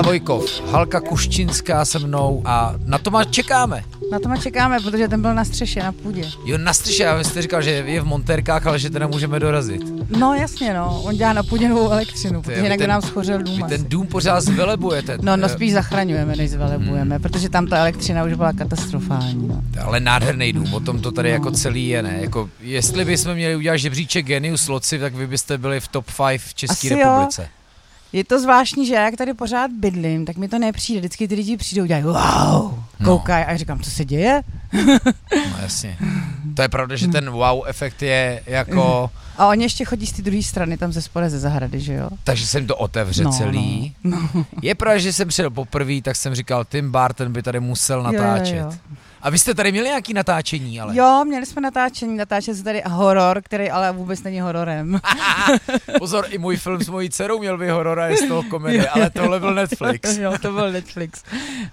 Pavla Vojkov, Halka Kuščinská se mnou a na Tomáš čekáme. Na Tomáš čekáme, protože ten byl na střeše, na půdě. Jo, na střeše, já jste říkal, že je v montérkách, ale že teda můžeme dorazit. No jasně, no, on dělá na půdě novou elektřinu, protože jinak by nám schořel dům. Ten dům pořád zvelebujete. No, spíš zachraňujeme, než zvelebujeme, protože tam ta elektřina už byla katastrofální. No. Ale nádherný dům, o tom to tady jako celý je, ne? Jako, jestli bychom měli udělat žebříček Genius loci, tak vy byste byli v top 5 v České republice. Jo. Je to zvláštní, že já jak tady pořád bydlím, tak mi to nepřijde. Vždycky ty lidi přijdou, dělají wow, koukají a říkám, co se děje? No jasně. To je pravda, že ten wow efekt je jako... A oni ještě chodí z té druhé strany, tam ze spoda ze zahrady, že jo? Takže jsem to otevře celý. No. Je pravda, že jsem přijel poprvé, tak jsem říkal, Tim Barton by tady musel natáčet. Jo. A vy jste tady měli nějaké natáčení, ale? Jo, měli jsme natáčení, natáčeli se tady horor, který ale vůbec není hororem. Pozor, i můj film s mojí dcerou měl by horor a je z toho komedie, ale tohle byl Netflix. Jo, to byl Netflix.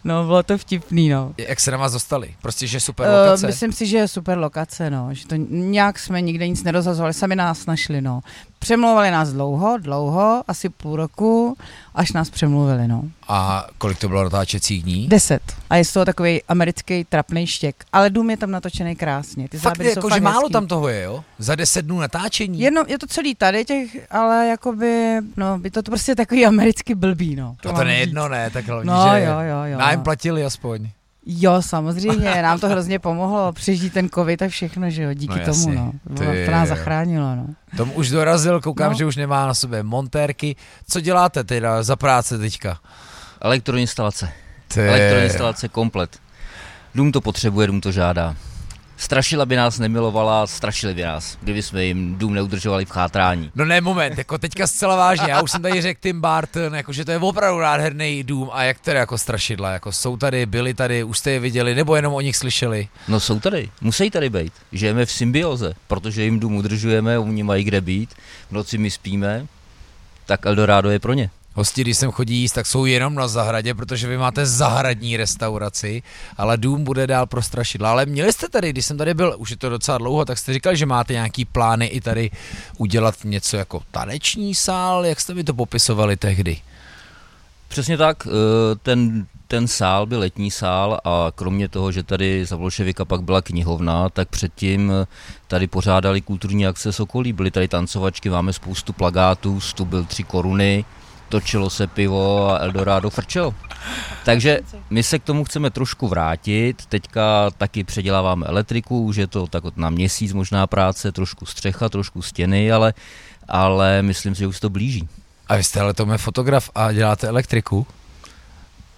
No, bylo to vtipný, no. Jak se na vás dostali? Prostě, že super lokace? Myslím si, že je super lokace, no. Že to nějak jsme nikde nic nerozhazovali, sami nás našli, no. Přemlouvali nás dlouho, asi půl roku, až nás přemluvili, no. A kolik to bylo natáčecích dní? 10. A je z toho takový americký trapnej štěk. Ale dům je tam natočený krásně. Ty fakt je, jako, fakt že málo hezký. Tam toho je, jo? Za 10 dnů natáčení? Jedno, je to celý tady těch, ale jakoby, no, by to prostě takový americký blbý, no. To nejedno, ne, tak hlavně, no, že jo, nám platili aspoň. Jo, samozřejmě, nám to hrozně pomohlo přežít ten covid a všechno, že jo, díky tomu, no. To nás zachránilo, no. Tom už dorazil, koukám, že už nemá na sobě montérky. Co děláte teda za práce teďka? Elektroinstalace. Elektroinstalace komplet. Dům to potřebuje, dům to žádá. Strašila by nás nemilovala, strašili by nás, kdyby jsme jim dům neudržovali v chátrání. No ne, moment, jako teďka zcela vážně, já už jsem tady řekl Tim Barton, jako, že to je opravdu nádherný dům a jak tedy jako strašidla, jako jsou tady, byli tady, už jste je viděli, nebo jenom o nich slyšeli? No jsou tady, musí tady být, žijeme v symbioze, protože jim dům udržujeme, oni mají kde být, v noci my spíme, tak Eldorado je pro ně. Hosti, když sem chodí jíst, tak jsou jenom na zahradě, protože vy máte zahradní restauraci, ale dům bude dál pro strašidla. Ale měli jste tady, když jsem tady byl, už je to docela dlouho, tak jste říkal, že máte nějaký plány i tady udělat něco jako taneční sál, jak jste mi to popisovali tehdy? Přesně tak, ten sál byl letní sál a kromě toho, že tady za Vloševěka pak byla knihovna, tak předtím tady pořádali kulturní akce Sokolí, byly tady tancovačky, máme spoustu plakátů, stup byl 3 koruny, točilo se pivo a Eldorado frčelo. Takže my se k tomu chceme trošku vrátit, teďka taky předěláváme elektriku, už je to tak na měsíc možná práce, trošku střecha, trošku stěny, ale myslím si, že už se to blíží. A vy jste ale Tome fotograf a děláte elektriku?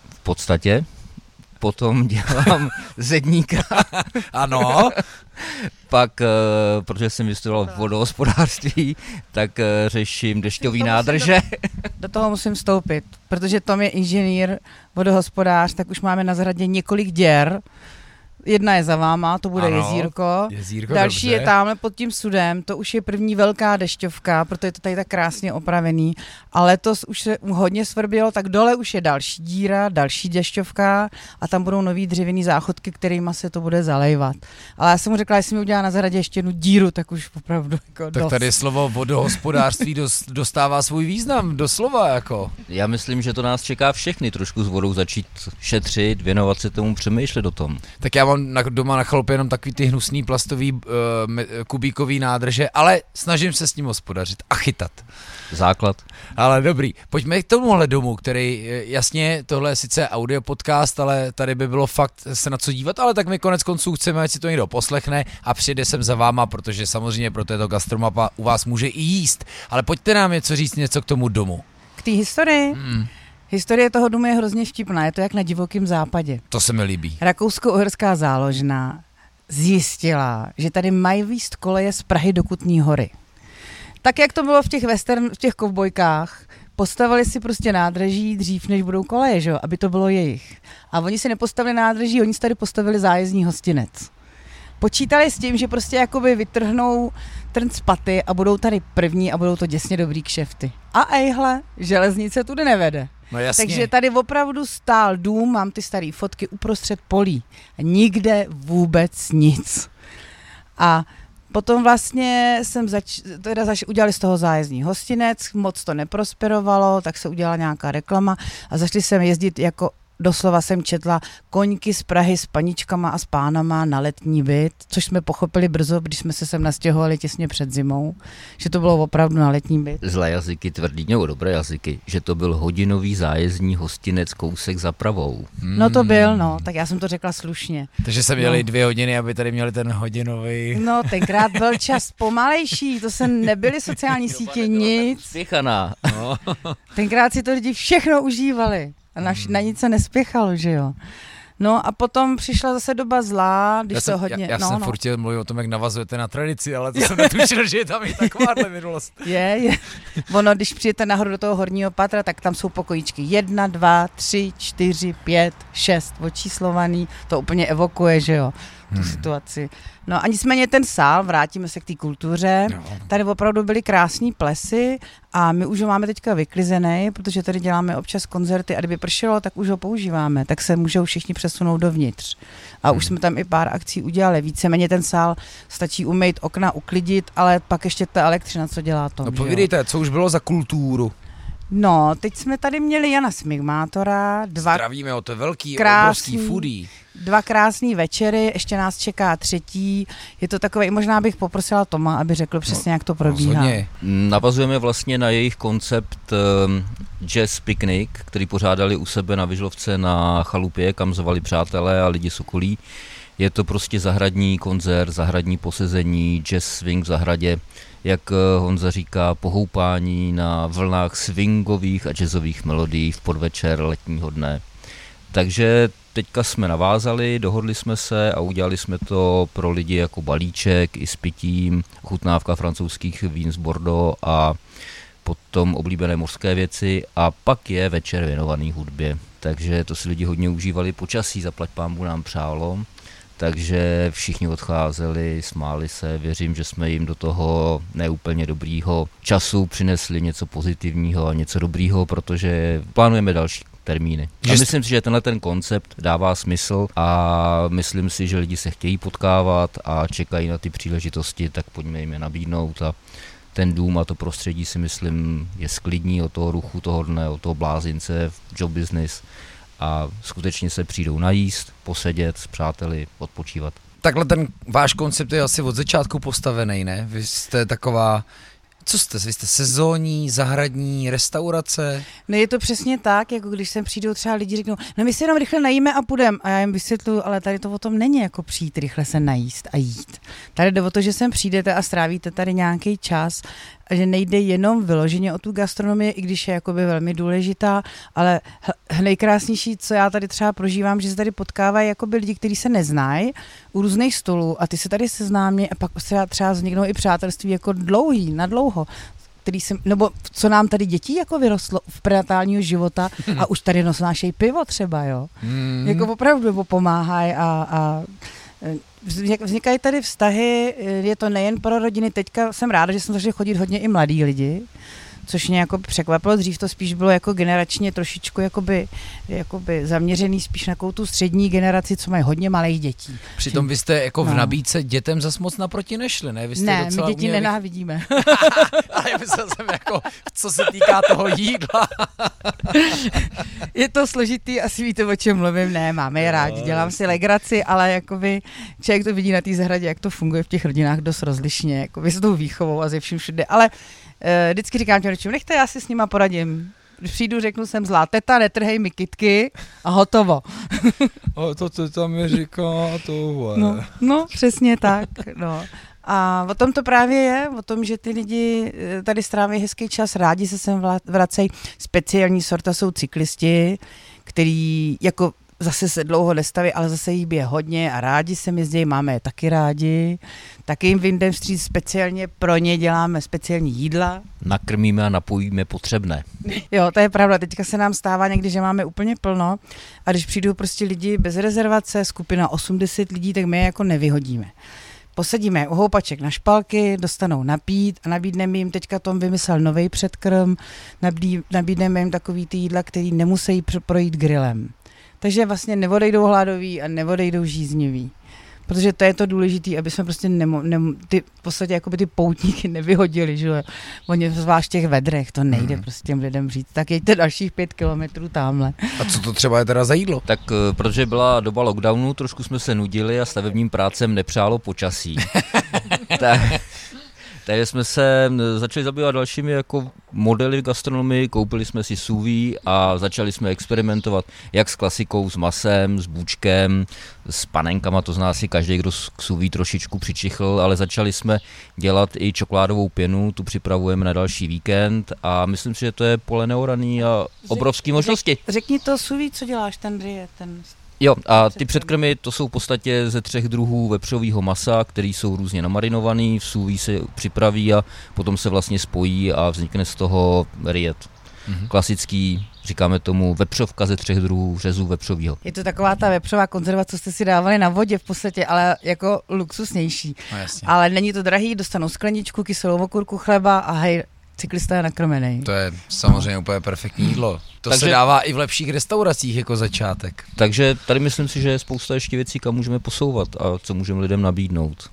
V podstatě. Potom dělám zedníka. Ano. Pak, protože jsem vystudoval vodohospodářství, tak řeším dešťový nádrže. Do toho musím vstoupit, protože Tom je inženýr, vodohospodář, tak už máme na zahradě několik děr. Jedna je za váma, to bude ano, jezírko. Další dobře. Je tamhle pod tím sudem, to už je první velká dešťovka, proto je to tady tak krásně opravený. A letos už se hodně svrbělo, tak dole už je další díra, další dešťovka a tam budou nový dřevěný záchodky, kterýma se to bude zalejvat. Ale já jsem mu řekla, jestli mi udělá na zahradě ještě jednu díru, tak už opravdu jako tak dost. Tady slovo vodohospodářství dostává svůj význam, doslova jako. Já myslím, že to nás čeká všechny, trošku s vodou začít šetřit, věnovat se tomu, přemýšlet o tom. Tak já mám doma na chalupě jenom takový ty hnusný plastový kubíkový nádrže, ale snažím se s ním hospodařit a chytat. Základ. Ale dobrý, pojďme k tomuhle domu, který jasně, tohle je sice audio podcast, ale tady by bylo fakt se na co dívat, ale tak my konec konců chceme, ať si to někdo poslechne a přijde sem za váma, protože samozřejmě pro této gastromapa u vás může i jíst, ale pojďte nám něco říct něco k tomu domu. K té historii? Historie toho domu je hrozně vtipná, je to jak na divokém západě. To se mi líbí. Rakousko-uherská záložna zjistila, že tady mají výst koleje z Prahy do Kutní Hory. Tak jak to bylo v těch western, v těch kovbojkách, postavili si prostě nádrží dřív, než budou koleje, že? Aby to bylo jejich. A oni si nepostavili nádrží, oni si tady postavili zájezdní hostinec. Počítali s tím, že prostě jakoby vytrhnou trn z paty a budou tady první a budou to děsně dobrý kšefty. A ejhle, železnice tudy nevede. No jasně. Takže tady opravdu stál dům, mám ty staré fotky uprostřed polí. Nikde vůbec nic. A Potom vlastně jsem udělali z toho zájezdní hostinec, moc to neprosperovalo, tak se udělala nějaká reklama a začali jsem jezdit jako doslova jsem četla koňky z Prahy s paničkama a s pánama na letní byt, což jsme pochopili brzo, když jsme se sem nastěhovali těsně před zimou, že to bylo opravdu na letní byt. Zlé jazyky tvrdí, nebo dobré jazyky, že to byl hodinový zájezdní hostinec kousek za Pravou. No to byl, no, tak já jsem to řekla slušně. Takže jsem jeli 2 hodiny, aby tady měli ten hodinový. No, tenkrát byl čas pomalejší, to se nebyly sociální sítě nic. Spěchaná. No. Tenkrát si to lidi všechno užívali. Na nic se nespěchalo, že jo. No a potom přišla zase doba zlá, když to hodně... Já jsem furt mluvil o tom, jak navazujete na tradici, ale to jsem netušil, že je tam i takováhle minulost. Je. Ono, když přijete nahoru do toho horního patra, tak tam jsou pokojíčky 1, 2, 3, 4, 5, 6 očíslovaný. To úplně evokuje, že jo, tu situaci. No a nicméně ten sál, vrátíme se k té kultuře, tady opravdu byly krásní plesy a my už ho máme teďka vyklizený, protože tady děláme občas koncerty a kdyby pršelo, tak už ho používáme, tak se můžou všichni přesunout dovnitř. A už jsme tam i pár akcí udělali, víceméně ten sál stačí umýt okna, uklidit, ale pak ještě ta elektřina, co dělá to. No povídejte, co už bylo za kulturu? No, teď jsme tady měli Jana Smigmátora, zdravíme ho, to je velký, obrovský foodie. 2 krásný večery, ještě nás čeká 3. Je to takové, možná bych poprosila Toma, aby řekl přesně, jak to probíhá. Navazujeme vlastně na jejich koncept Jazz Picnic, který pořádali u sebe na Vyžlovce na chalupě, kam zvali přátelé a lidi Sokolí. Je to prostě zahradní koncert, zahradní posezení, jazz swing v zahradě, jak Honza říká, pohoupání na vlnách swingových a jazzových melodií v podvečer letního dne. Takže teďka jsme navázali, dohodli jsme se a udělali jsme to pro lidi jako balíček i s pitím, chutnávka francouzských vín z Bordeaux a potom oblíbené mořské věci a pak je večer věnovaný hudbě. Takže to si lidi hodně užívali, počasí zaplať pánbu nám přálo, takže všichni odcházeli, smáli se, věřím, že jsme jim do toho neúplně dobrýho času přinesli něco pozitivního a něco dobrýho, protože plánujeme další termíny. A myslím si, že tenhle ten koncept dává smysl a myslím si, že lidi se chtějí potkávat a čekají na ty příležitosti, tak pojďme jim je nabídnout a ten dům a to prostředí si myslím je sklidní od toho ruchu toho dne, od toho blázince v job business a skutečně se přijdou najíst, posedět s přáteli, odpočívat. Takhle ten váš koncept je asi od začátku postavený, ne? Vy jste taková... Co jste? Vy jste sezónní, zahradní, restaurace? No je to přesně tak, jako když sem přijdou třeba lidi, řeknou, no my si jenom rychle najíme a půjdeme. A já jim vysvětluju, ale tady to o tom není jako přijít rychle se najíst a jít. Tady jde o to, že sem přijdete a strávíte tady nějaký čas, že nejde jenom vyloženě o tu gastronomii, i když je jakoby velmi důležitá, ale nejkrásnější, co já tady třeba prožívám, že se tady potkávají jakoby lidi, kteří se neznají u různých stolů a ty se tady seznámí a pak se třeba vzniknou i přátelství jako dlouhý, na dlouho. Nebo co nám tady dětí jako vyrostlo v prenatálního života a už tady nosnášejí pivo třeba, jo. Jako opravdu pomáhají a vznikají tady vztahy, je to nejen pro rodiny, teďka jsem ráda, že jsem začala chodit hodně i mladí lidi, což mě jako překvapilo, dřív to spíš bylo jako generačně trošičku jakoby zaměřený spíš na tu střední generaci, co mají hodně malých dětí. Přitom vy jste jako v nabídce dětem zas moc naproti nešli, ne? Vy jste ne, my děti nenávidíme. Ale myslel jsem jako, co se týká toho jídla. Je to složitý, asi víte, o čem mluvím, ne, máme je rádi, dělám si legraci, ale jakoby člověk to vidí na té zahradě, jak to funguje v těch rodinách dost rozlišně, jakoby s tou výchovou a ze vším všude, ale vždycky říkám těm rodičům, nechte, já si s nima poradím. Když přijdu, řeknu, jsem zlá teta, netrhej mi kytky a hotovo. A to teta mi říká tohle. No, přesně tak. No. A o tom to právě je, o tom, že ty lidi tady stráví hezký čas, rádi se sem vracejí. Speciální sorta jsou cyklisti, který jako zase se dlouho nestaví, ale zase jich je hodně a rádi se jezdí, máme je taky rádi. Taky jim vyndem vstříc speciálně pro ně děláme speciální jídla. Nakrmíme a napojíme potřebné. Jo, to je pravda, teďka se nám stává někdy, že máme úplně plno a když přijdou prostě lidi bez rezervace, skupina 80 lidí, tak my je jako nevyhodíme. Posadíme u houpaček na špalky, dostanou napít a nabídneme jim, teďka Tom vymyslel novej předkrm, nabídneme jim takový ty jídla, který nemusí projít grilem. Takže vlastně neodejdou hladoví a neodejdou žízniví. Protože to je to důležité, aby jsme prostě v podstatě jakoby ty poutníky nevyhodili, že? Oni zvlášť těch vedrech, to nejde prostě těm lidem říct, tak jeďte dalších 5 kilometrů támhle. A co to třeba je teda za jídlo? Tak protože byla doba lockdownu, trošku jsme se nudili a stavebním prácem nepřálo počasí. Takže jsme se začali zabývat dalšími jako modely gastronomii, koupili jsme si sous vide a začali jsme experimentovat jak s klasikou, s masem, s bůčkem, s panenkama, to zná si každý, kdo k sous vide trošičku přičichl, ale začali jsme dělat i čokoládovou pěnu, tu připravujeme na další víkend a myslím si, že to je pole neoraný a obrovské možnosti. Řekni to sous vide, co děláš, ten... Jo, a ty předkrmy, to jsou v podstatě ze 3 druhů vepřového masa, který jsou různě namarinovaný, v sous vide se připraví a potom se vlastně spojí a vznikne z toho riet. Klasický, říkáme tomu, vepřovka ze 3 druhů řezů vepřovýho. Je to taková ta vepřová konzerva, co jste si dávali na vodě v podstatě, ale jako luxusnější. No, jasně. Ale není to drahý, dostanou skleničku, kyselou okurku, chleba a hej, cyklista je nakrmený. To je samozřejmě úplně perfektní jídlo. To takže, se dává i v lepších restauracích jako začátek. Takže tady myslím si, že je spousta ještě věcí, kam můžeme posouvat a co můžeme lidem nabídnout.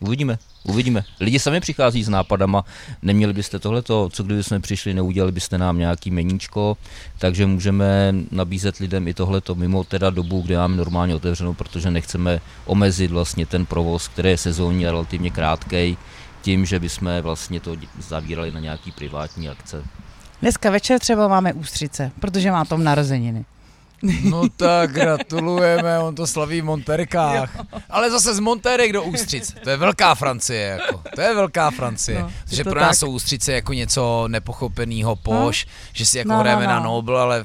Uvidíme. Lidi sami přichází s nápadama, neměli byste tohleto, co kdyby jsme přišli, neudělali byste nám nějaký meníčko, takže můžeme nabízet lidem i tohleto mimo teda dobu, kde máme normálně otevřenou, protože nechceme omezit vlastně ten provoz, který je sezónní a relativně krátký, tím, že bychom vlastně to zavírali na nějaký privátní akce. Dneska večer třeba máme ústřice, protože má Tom narozeniny. No tak gratulujeme, on to slaví v Monterkách. Jo. Ale zase z Monterek do ústřic, to je velká Francie jako. To je velká Francie, no, protože pro nás tak. Jsou ústřice jako něco nepochopenýho poš, že si jako hrajeme na Nobel, ale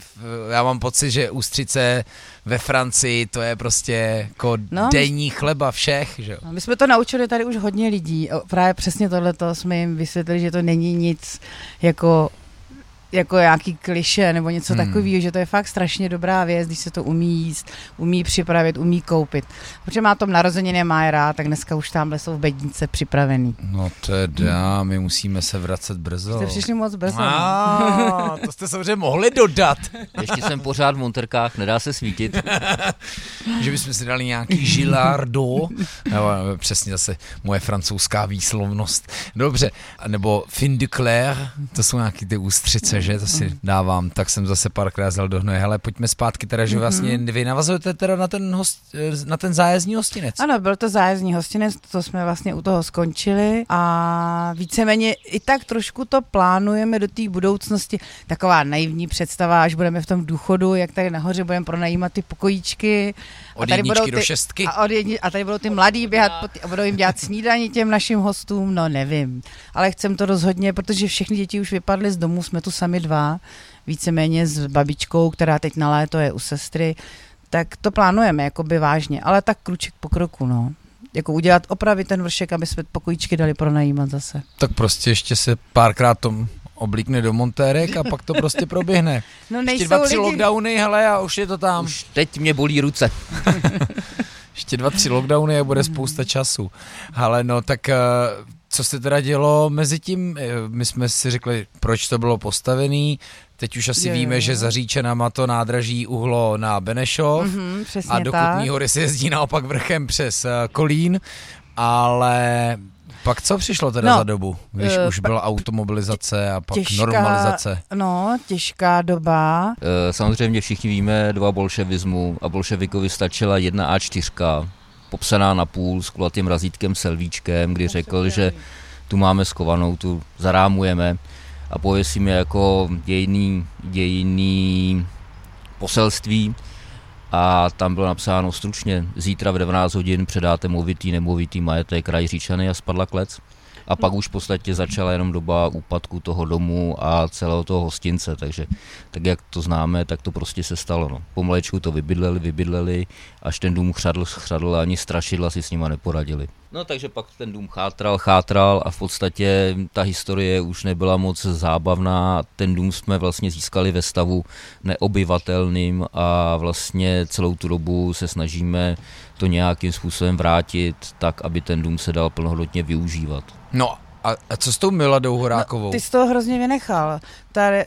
já mám pocit, že ústřice ve Francii to je prostě jako denní chleba všech, že jo. No, my jsme to naučili tady už hodně lidí, právě přesně tohleto jsme jim vysvětlili, že to není nic jako nějaký kliše nebo něco takového, že to je fakt strašně dobrá věc, když se to umí jíst, umí připravit, umí koupit. Protože má Tom narozeniny, má je rád, tak dneska už tamhle jsou v bednice připravený. No teda, my musíme se vracet brzo. Jste přišli moc brzo. To jste samozřejmě mohli dodat. Ještě jsem pořád v Monterkách, nedá se svítit. Že bychom si dali nějaký gilardo. Nebo přesně zase moje francouzská výslovnost. Dobře, nebo fin de clair, to jsou nějaký ty ústřice, že to si dávám, tak jsem zase párkrát zal do hnoje. Hele, pojďme zpátky teda, že vlastně vy navazujete teda na ten zájezdní hostinec. Ano, byl to zájezdní hostinec, to jsme vlastně u toho skončili a víceméně i tak trošku to plánujeme do té budoucnosti. Taková naivní představa, až budeme v tom důchodu, jak tady nahoře budeme pronajímat ty pokojíčky. Od jedničky do 6. A tady budou ty mladí běhat a budou jim dělat snídaní těm našim hostům, no nevím. Ale chcem to rozhodně, protože všechny děti už vypadly z domu, jsme tu sami 2, víceméně s babičkou, která teď na léto je u sestry, tak to plánujeme jakoby vážně, ale tak kruček po kroku, no. Jako udělat, opravit ten vršek, aby jsme pokojíčky dali pronajímat zase. Tak prostě ještě se párkrát Tom oblíkne do Montérek a pak to prostě proběhne. No nejsou ještě 2-3 lockdowny, hele, a už je to tam. Už teď mě bolí ruce. Ještě 2-3 lockdowny a bude spousta času. Ale no tak... Co se teda dělo mezi tím, my jsme si řekli, proč to bylo postavený, teď už asi víme, že Zaříčena má to nádraží Uhlo na Benešov a do Kutní Hory se jezdí naopak vrchem přes Kolín, ale pak co přišlo teda za dobu, když už byla automobilizace a pak těžká, normalizace? No, těžká doba. Samozřejmě všichni víme, 2 bolševismu a bolševikovi stačila 1 A4. Popsaná na půl s kulatým razítkem selvíčkem, kdy řekl, že tu máme skovanou, tu zarámujeme a pověsíme jako dějinný poselství a tam bylo napsáno stručně, zítra v 19 hodin předáte movitý, nemovitý majetek Kraj Říčany a spadla klec. A pak už v podstatě začala jenom doba úpadku toho domu a celého toho hostince, takže tak jak to známe, tak to prostě se stalo. No. Pomalečku to vybydleli, až ten dům chřadl a ani strašidla si s nima neporadili. No takže pak ten dům chátral a v podstatě ta historie už nebyla moc zábavná. Ten dům jsme vlastně získali ve stavu neobyvatelným a vlastně celou tu dobu se snažíme to nějakým způsobem vrátit tak, aby ten dům se dal plnohodnotně využívat. No a co s tou Miladou Horákovou? No, ty jsi toho hrozně vynechal.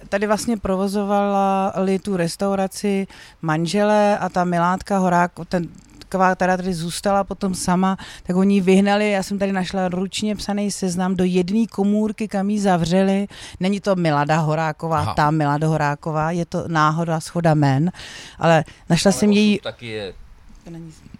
Tady vlastně provozovala tu restauraci manželé a ta Miládka Horáková, ten Křivánková, která tady zůstala potom sama, tak oni ji vyhnali, já jsem tady našla ručně psaný seznam do jedné komůrky, kam ji zavřeli. Není to Milada Horáková, aha, ta Milada Horáková, je to náhoda, shoda jmen, ale našla jsem její... Taky je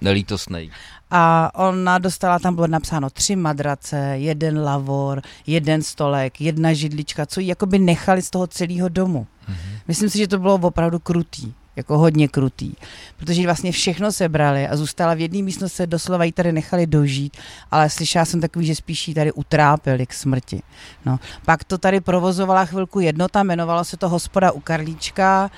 nelítostnej. A ona dostala, tam bylo napsáno 3 madrace, 1 lavor, 1 stolek, 1 židlička, co ji jakoby nechali z toho celého domu. Mm-hmm. Myslím si, že to bylo opravdu krutý, jako hodně krutý, protože vlastně všechno sebrali a zůstala v jedné místnosti, se doslova jí tady nechali dožít, ale slyšela jsem takový, že spíš jí tady utrápili k smrti. No. Pak to tady provozovala chvilku Jednota, jmenovalo se to Hospoda u Karlíčka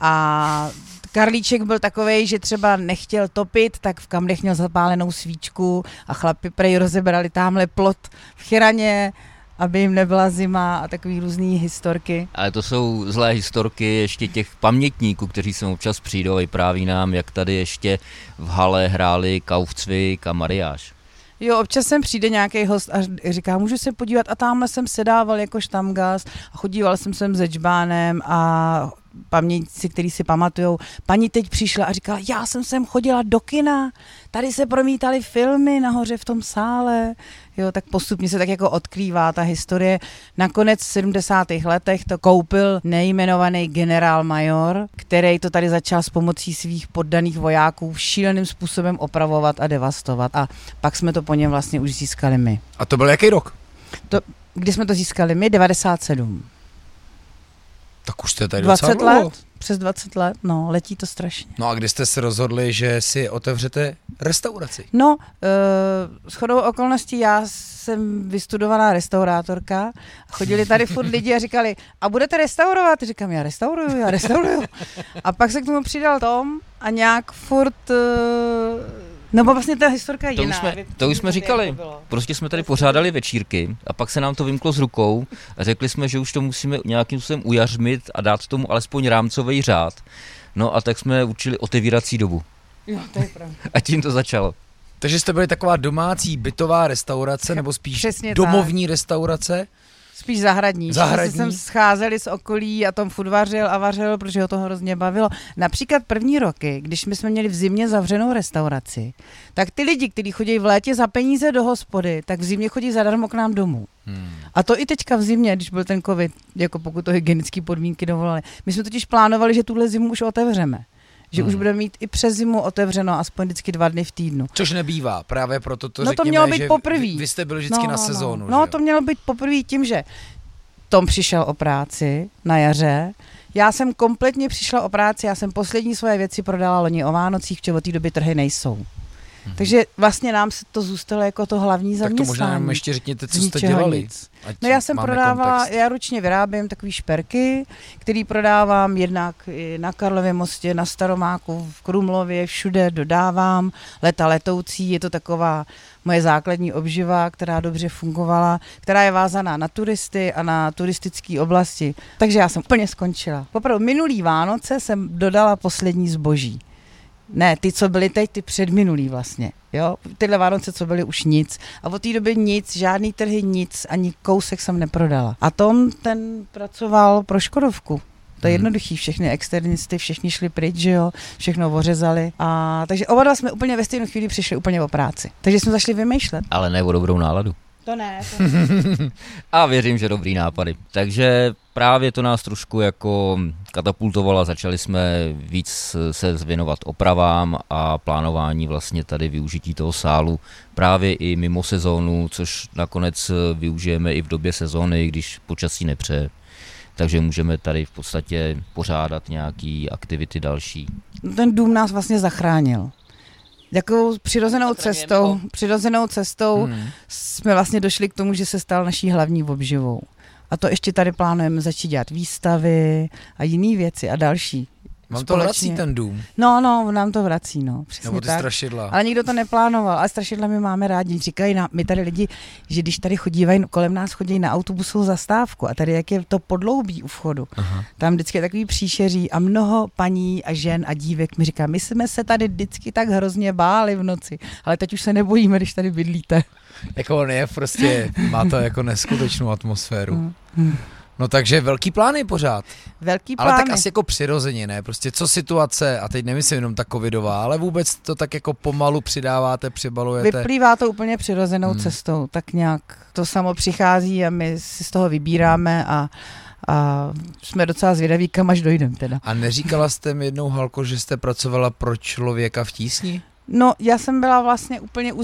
a Karlíček byl takovej, že třeba nechtěl topit, tak v kamdech měl zapálenou svíčku a chlapi prej rozebrali támhle plot v Chiraně, aby jim nebyla zima a takový různý historky. Ale to jsou zlé historky ještě těch pamětníků, kteří sem občas přijdou a vypráví nám, jak tady ještě v hale hráli Kaufcvik a mariáš. Jo, občas sem přijde nějaký host a říká, můžu se podívat a tamhle jsem sedával jako štamgast a chodíval jsem sem se džbánem a pamětníci, kteří si pamatujou, paní teď přišla a říkala, já jsem sem chodila do kina, tady se promítaly filmy nahoře v tom sále, jo, tak postupně se tak jako odkrývá ta historie. Nakonec v 70. letech to koupil nejmenovaný generál major, který to tady začal s pomocí svých poddaných vojáků šíleným způsobem opravovat a devastovat a pak jsme to po něm vlastně už získali my. A to byl jaký rok? Kdy jsme to získali my? 97. Tak už jste tady 20 let, přes 20 let, no, letí to strašně. No a kdy jste se rozhodli, že si otevřete restauraci? No, shodou okolností já jsem vystudovaná restaurátorka, chodili tady furt lidi a říkali, a budete restaurovat? Říkám, já restauruju. A pak se k tomu přidal Tom a nějak furt... No bo vlastně ta historka je jiná. To už jsme říkali, prostě jsme tady pořádali večírky a pak se nám to vymklo z rukou a řekli jsme, že už to musíme nějakým způsobem ujařmit a dát tomu alespoň rámcový řád. No a tak jsme určili otevírací dobu. No, to je pravda. A tím to začalo. Takže jste byli taková domácí bytová restaurace nebo spíš přesně domovní tak. Restaurace? Spíš zahradní. Jsme scházeli z okolí a Tom furt vařil a vařil, protože ho to hrozně bavilo. Například první roky, když my jsme měli v zimě zavřenou restauraci, tak ty lidi, kteří chodí v létě za peníze do hospody, tak v zimě chodí zadarmo k nám domů. A to i teďka v zimě, když byl ten covid, jako pokud to hygienické podmínky dovolily. My jsme totiž plánovali, že tuhle zimu už otevřeme. Že už budeme mít i přes zimu otevřeno, aspoň vždycky 2 dny v týdnu. Což nebývá, právě proto to řekněme, to mělo být poprvý. Vy jste byli vždycky na sezónu. No, to mělo být poprvý tím, že Tom přišel o práci na jaře, já jsem kompletně přišla o práci, já jsem poslední svoje věci prodala loni o Vánocích, protože od té doby trhy nejsou. Mhm. Takže vlastně nám se to zůstalo jako to hlavní zaměstnání. Tak to možná nám ještě řekněte, co jste dělali. No já jsem prodávala, já ručně vyrábím takový šperky, který prodávám jednak na Karlově mostě, na Staromáku, v Krumlově, všude dodávám. Leta letoucí, je to taková moje základní obživa, která dobře fungovala, která je vázaná na turisty a na turistické oblasti. Takže já jsem úplně skončila. Popravdu minulý Vánoce jsem dodala poslední zboží. Ne, ty, co byly teď, ty předminulý vlastně, jo, tyhle Vánoce, co byly, už nic a od té doby nic, žádný trhy, nic, ani kousek jsem neprodala. A Tom, ten pracoval pro Škodovku, to je jednoduchý, všechny externisty, všichni šli pryč, že jo, všechno ořezali a takže oba dva jsme úplně ve stejnou chvíli přišli úplně o práci, takže jsme zašli vymýšlet. Ale ne o dobrou náladu. To ne. A věřím, že dobrý nápady. Takže právě to nás trošku jako katapultovalo. Začali jsme víc se věnovat opravám a plánování vlastně tady využití toho sálu právě i mimo sezónu, což nakonec využijeme i v době sezóny, když počasí nepřeje. Takže můžeme tady v podstatě pořádat nějaké aktivity další. Ten dům nás vlastně zachránil. Jakou přirozenou cestou jsme vlastně došli k tomu, že se stal naší hlavní obživou. A to ještě tady plánujeme začít dělat výstavy a jiné věci a další. Vám to vrací ten dům? No, nám to vrací, no, přesně tak. Nebo ty strašidla. Ale nikdo to neplánoval, ale strašidla my máme rádi. Říkají nám, my tady lidi, že když tady chodívají, kolem nás chodí na autobusovou zastávku a tady jak je to podloubí u vchodu, aha, tam vždycky je takový příšeří a mnoho paní a žen a dívek mi říká, my jsme se tady vždycky tak hrozně báli v noci, ale teď už se nebojíme, když tady bydlíte. Jako on je prostě, má to jako neskutečnou atmosféru. No takže velký plán je pořád. Velký plán. Ale tak asi jako přirozeně, ne? Prostě co situace, a teď nemyslím jenom ta covidová, ale vůbec to tak jako pomalu přidáváte, přibalujete. Vyplývá to úplně přirozenou cestou, tak nějak to samo přichází a my si z toho vybíráme a jsme docela zvědaví, kam až dojdeme teda. A neříkala jste mi jednou, Halko, že jste pracovala pro Člověka v tísni? No, já jsem byla vlastně úplně u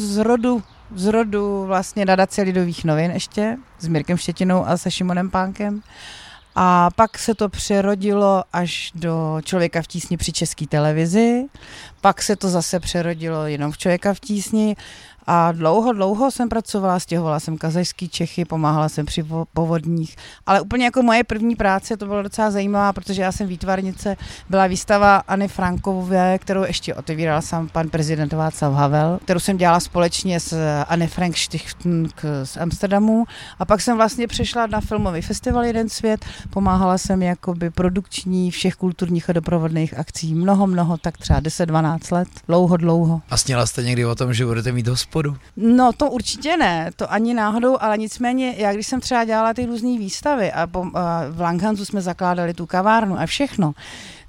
zrodu vlastně nadace Lidových novin ještě, s Mirkem Štětinou a se Šimonem Pánkem. A pak se to přerodilo až do Člověka v tísni při České televizi, pak se to zase přerodilo jenom v Člověka v tísni a dlouho jsem pracovala, stěhovala jsem kazašský Čechy, pomáhala jsem při povodních, ale úplně jako moje první práce, to bylo docela zajímavá, protože já jsem výtvarnice, byla výstava Anny Frankové, kterou ještě otevíral sám pan prezident Václav Havel, kterou jsem dělala společně s Anne Frank Stiftung z Amsterdamu a pak jsem vlastně přešla na filmový festival Jeden svět, pomáhala jsem jakoby produkční všech kulturních a doprovodných akcí mnoho, tak třeba 10-12 let, dlouho. A sněla jste někdy o tom, že budete mít hospodu? No to určitě ne, to ani náhodou, ale nicméně, já když jsem třeba dělala ty různé výstavy a v Langhansu jsme zakládali tu kavárnu a všechno,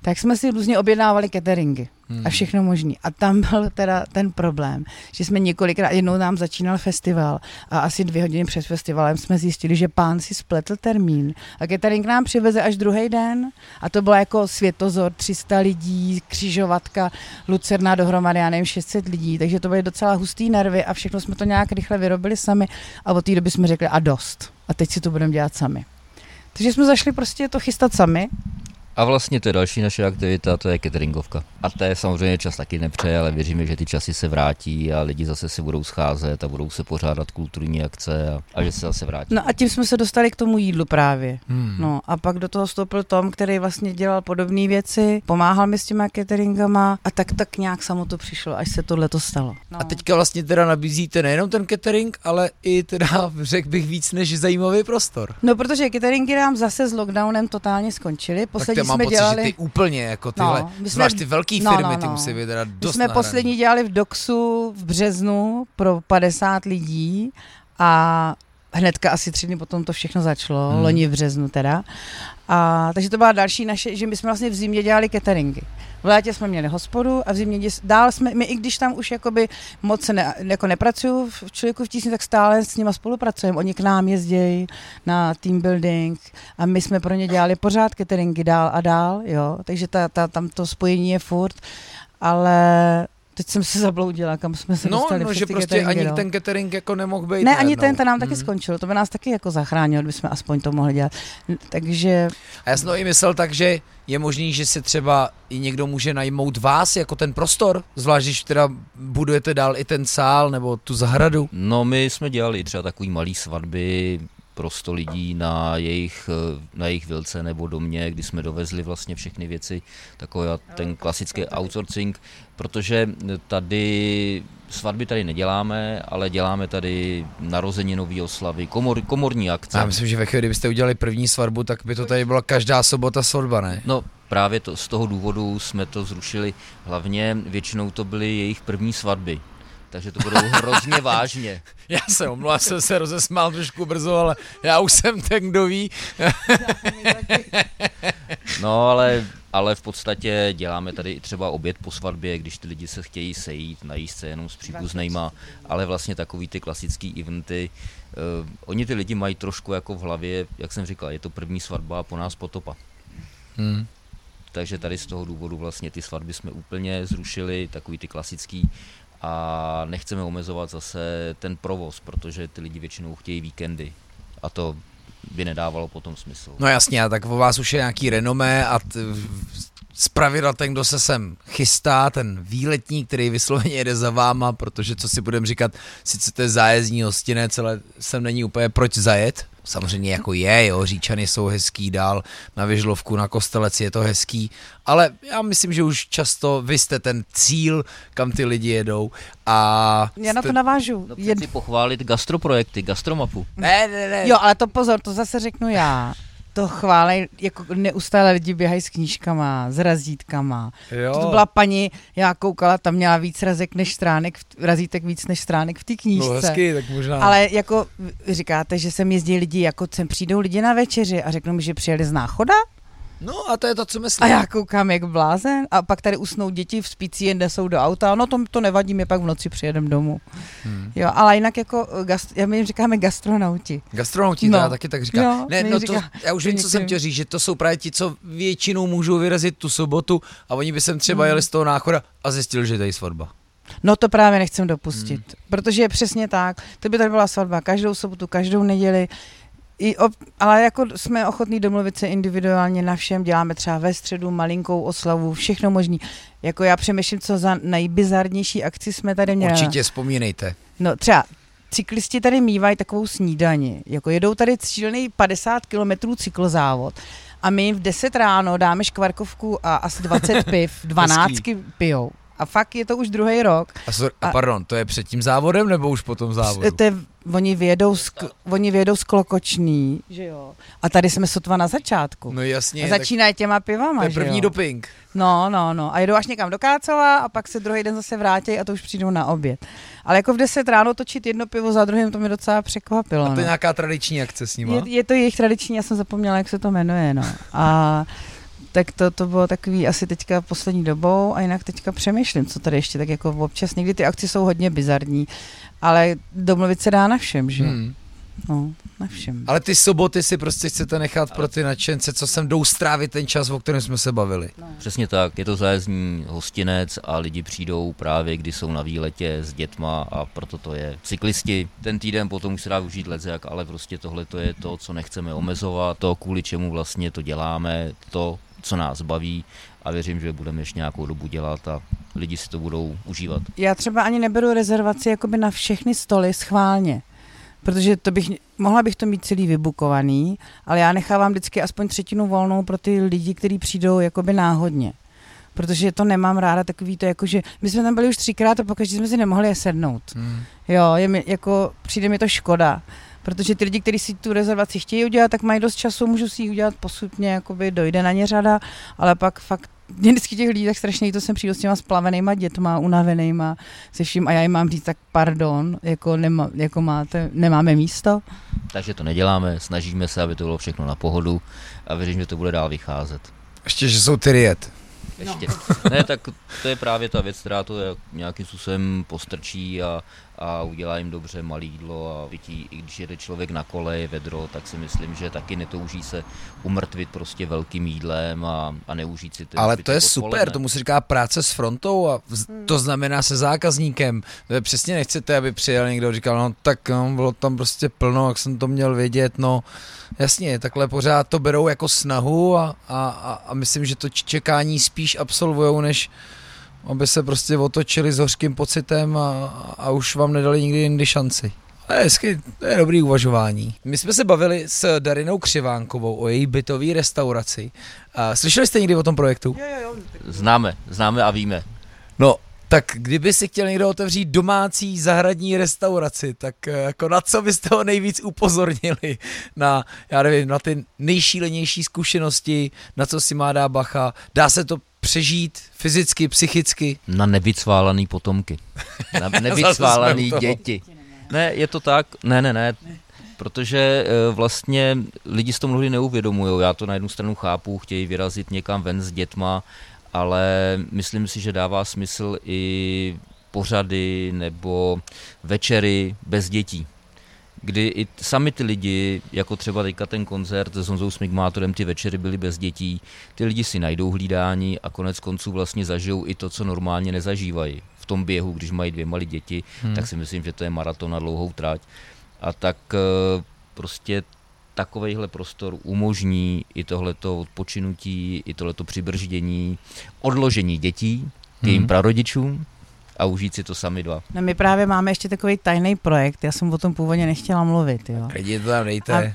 tak jsme si různě objednávali cateringy a všechno možný. A tam byl teda ten problém, že jsme několikrát, jednou nám začínal festival a asi 2 hodiny před festivalem jsme zjistili, že pán si spletl termín a catering nám přiveze až druhý den a to bylo jako Světozor, 300 lidí, Křižovatka, Lucerna dohromady, já nevím, 600 lidí, takže to byly docela hustý nervy a všechno jsme to nějak rychle vyrobili sami a od té doby jsme řekli a dost a teď si to budeme dělat sami. Takže jsme zašli prostě to chystat sami. A vlastně to je další naše aktivita, to je cateringovka. A té samozřejmě čas taky nepřeje, ale věříme, že ty časy se vrátí a lidi zase se budou scházet a budou se pořádat kulturní akce a že se zase vrátí. No a tím jsme se dostali k tomu jídlu právě. No a pak do toho vstoupil Tom, který vlastně dělal podobné věci, pomáhal mi s těma cateringama a tak nějak samo to přišlo, až se tohleto stalo. No. A teďka vlastně teda nabízíte nejenom ten catering, ale i teda řekl bych víc než zajímavý prostor. No protože cateringy nám zase s lockdownem totálně skončily. Mám pocit, dělali... že ty úplně, jako tyhle, zvlášť ty velký firmy, ty musí být teda dost nahraný. My jsme poslední dělali v Doxu v březnu pro 50 lidí a hnedka asi 3 dny potom to všechno začalo, loni v březnu teda. A, takže to byla další naše, že my jsme vlastně v zimě dělali cateringy. V létě jsme měli hospodu a v zimě dál jsme, my i když tam už jakoby moc jako nepracuju v Člověku v tísni, tak stále s nima spolupracujeme. Oni k nám jezdějí na team building a my jsme pro ně dělali pořád cateringy dál a dál, jo. Takže tam to spojení je furt, ale... Teď jsem se zabloudila, kam jsme se dostali. No, že prostě ani ten catering jako nemohl být. Ne, ani ten nám taky skončil. To by nás taky jako zachránilo, kdybychom aspoň to mohli dělat. Takže... A já jsem to i myslel tak, že je možný, že si třeba i někdo může najmout vás jako ten prostor, zvlášť, když teda budujete dál i ten sál nebo tu zahradu. No, my jsme dělali třeba takový malý svatby, pro 100 lidí na jejich vilce nebo domě, kdy jsme dovezli vlastně všechny věci, takový ten klasický outsourcing, protože tady svatby tady neděláme, ale děláme tady narozeninový oslavy, komorní akce. Já myslím, že ve chvíli, kdybyste udělali první svatbu, tak by to tady byla každá sobota svatba, ne? No právě to, z toho důvodu jsme to zrušili, hlavně většinou to byly jejich první svatby. Takže to budou hrozně vážně. Já se omlouvám, jsem se rozesmál trošku brzo, ale já už jsem ten, kdo ví. No, ale v podstatě děláme tady i třeba oběd po svatbě, když ty lidi se chtějí sejít, najíst se jenom s příbuznejma, ale vlastně takový ty klasický eventy. Oni ty lidi mají trošku jako v hlavě, jak jsem říkal, je to první svatba a po nás potopa. Takže tady z toho důvodu vlastně ty svatby jsme úplně zrušili, takový ty klasický, a nechceme omezovat zase ten provoz, protože ty lidi většinou chtějí víkendy a to by nedávalo potom smysl. No jasně, a tak o vás už je nějaký renomé a zpravidla ten, kdo se sem chystá, ten výletník, který vysloveně jede za váma, protože co si budeme říkat, sice to je zájezdní hostinec, ale sem není úplně proč zajet. Samozřejmě jako jo, Říčany jsou hezký, dál na Vyžlovku, na Kostelec je to hezký, ale já myslím, že už často vy jste ten cíl, kam ty lidi jedou a... Já na to navážu. No, chci pochválit gastroprojekty, gastromapu. Ne. Jo, ale to pozor, to zase řeknu já. to chválej, jako neustále lidi běhají s knížkama, s razítkama. Jo. To byla paní, já koukala, tam měla víc razítek víc než stránek v té knížce. No hezky, tak možná. Ale jako říkáte, že sem jezdí lidi, jako sem přijdou lidi na večeři a řeknou mi, že přijeli z Náchoda? No a to je to, co myslím. A já koukám jak blázen a pak tady usnou děti, v spící jinde jsou do auta, no to nevadí, mě pak v noci přijedem domů. Jo, ale jinak jako, my jim říkáme gastronauti. Gastronauti, no. Já taky tak říkám. No, ne, no říká, to, já už vím, co jsem chtěl říct, že to jsou právě ti, co většinou můžou vyrazit tu sobotu a oni by sem třeba jeli z toho Náchoda a zjistili, že je tady svatba. No to právě nechcem dopustit, protože je přesně tak, to by tady byla svatba každou sobotu, každou neděli. Ale jako jsme ochotní domluvit se individuálně na všem, děláme třeba ve středu malinkou oslavu, všechno možný. Jako já přemýšlím, co za nejbizarnější akci jsme tady měli. Určitě vzpomínejte. No třeba cyklisti tady mívají takovou snídani, jako jedou tady šílený 50 kilometrů cyklozávod a my jim v 10 ráno dáme škvarkovku a asi 20 piv, 12 pijou. A fakt je to už druhý rok. A pardon, to je před tím závodem nebo už po tom závodu? Oni vyjedou z Klokočný, že jo. A tady jsme sotva na začátku. No jasně. A začínají těma pivama, to je první doping. No. A jedou až někam do Kácova a pak se druhý den zase vrátí a to už přijdou na oběd. Ale jako v 10 ráno točit jedno pivo za druhým, to mě docela překvapilo. A to je nějaká tradiční akce s nima? Je to jejich tradiční, já jsem zapomněla, jak se to jmenuje, no. A... tak to bylo takový asi teďka poslední dobou a jinak teďka přemýšlím, co tady ještě tak jako občas. Někdy ty akce jsou hodně bizarní, ale domluvit se dá na všem, že? No, na všem. Ale ty soboty si prostě chcete nechat pro ty nadšence, co sem jdou strávit ten čas, o kterém jsme se bavili. No. Přesně tak, je to zájezdní hostinec a lidi přijdou právě, když jsou na výletě s dětma a proto to je cyklisti. Ten týden potom už se dá užít ledzak, ale prostě tohle to je to, co nechceme omezovat, to, kvůli čemu vlastně to děláme, to, co nás baví a věřím, že budeme ještě nějakou dobu dělat a lidi si to budou užívat. Já třeba ani neberu rezervaci jakoby na všechny stoly schválně, protože mohla bych to mít celý vybukovaný, ale já nechávám vždycky aspoň třetinu volnou pro ty lidi, kteří přijdou jakoby náhodně. Protože to nemám ráda, takový to jako, že my jsme tam byli už 3krát a pokaždé jsme si nemohli sednout. Jo, přijde mi to škoda. Protože ty lidi, kteří si tu rezervaci chtějí udělat, tak mají dost času, můžou si ji udělat postupně, jakoby dojde na ně řada, ale pak fakt vždycky těch lidí tak strašně to sem přijde s těma splavenýma dětma, unavenýma, se vším a já jim mám říct, tak pardon, nemáme místo. Takže to neděláme, snažíme se, aby to bylo všechno na pohodu a věřím, že to bude dál vycházet. Ještě, že jsou ty riet. Ještě. No. Ne, tak to je právě ta věc, která to nějakým způsobem postrčí a udělá jim dobře malé jídlo a pití. I když jede člověk na kole, je vedro, tak si myslím, že taky netouží se umrtvit prostě velkým jídlem a neužít si ty. Ale to je super, tomu se říká práce s frontou a to znamená se zákazníkem. Přesně nechcete, aby přijel někdo a říkal, bylo tam prostě plno, jak jsem to měl vědět, no jasně, takhle pořád to berou jako snahu a myslím, že to čekání spíš absolvujou, než aby se prostě otočili s hořkým pocitem a už vám nedali nikdy jindy šanci. To je dobrý uvažování. My jsme se bavili s Darinou Křivánkovou o její bytové restauraci. Slyšeli jste někdy o tom projektu? Jo. Známe a víme. No, tak kdyby si chtěl někdo otevřít domácí zahradní restauraci, tak jako na co byste ho nejvíc upozornili? Na ty nejšílenější zkušenosti, na co si má dát bacha, dá se to přežít fyzicky, psychicky? Na nevycválaný potomky. Na nevycválaný děti. Ne, je to tak? Ne. Protože vlastně lidi si to mnohdy neuvědomují. Já to na jednu stranu chápu, chtějí vyrazit někam ven s dětma, ale myslím si, že dává smysl i pořady nebo večery bez dětí. Kdy i sami ty lidi, jako třeba teďka ten koncert s Honzou Smigmátorem, ty večery byly bez dětí, ty lidi si najdou hlídání a konec konců vlastně zažijou i to, co normálně nezažívají. V tom běhu, když mají 2 malé děti, tak si myslím, že to je maraton na dlouhou trať. A tak prostě takovejhle prostor umožní i tohleto odpočinutí, i tohleto přibrždění, odložení dětí k jejím prarodičům a užít si to sami 2. No my právě máme ještě takový tajný projekt, já jsem o tom původně nechtěla mluvit. Jo. Lidi to tam dejte.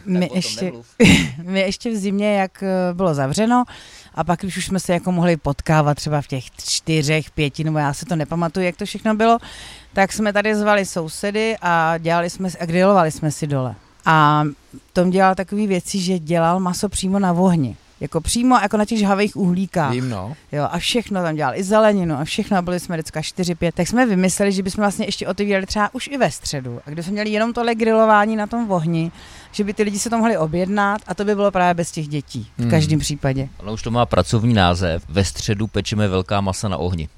My ještě v zimě, jak bylo zavřeno, a pak když už jsme se jako mohli potkávat třeba v těch 4, 5, nebo já se to nepamatuju, jak to všechno bylo, tak jsme tady zvali sousedy a dělali jsme a grilovali jsme si dole. A Tom dělal takové věci, že dělal maso přímo na ohni. Jako přímo jako na těch žhavejch uhlíkách. Vím, no. Jo, a všechno tam dělal, i zeleninu a všechno, byli jsme vždycky 4-5. Tak jsme vymysleli, že bychom vlastně ještě otevírali třeba už i ve středu. A když jsme měli jenom tohle grilování na tom ohni, že by ty lidi se to mohli objednat a to by bylo právě bez těch dětí v každém případě. Ono už to má pracovní název. Ve středu pečeme velká masa na ohni.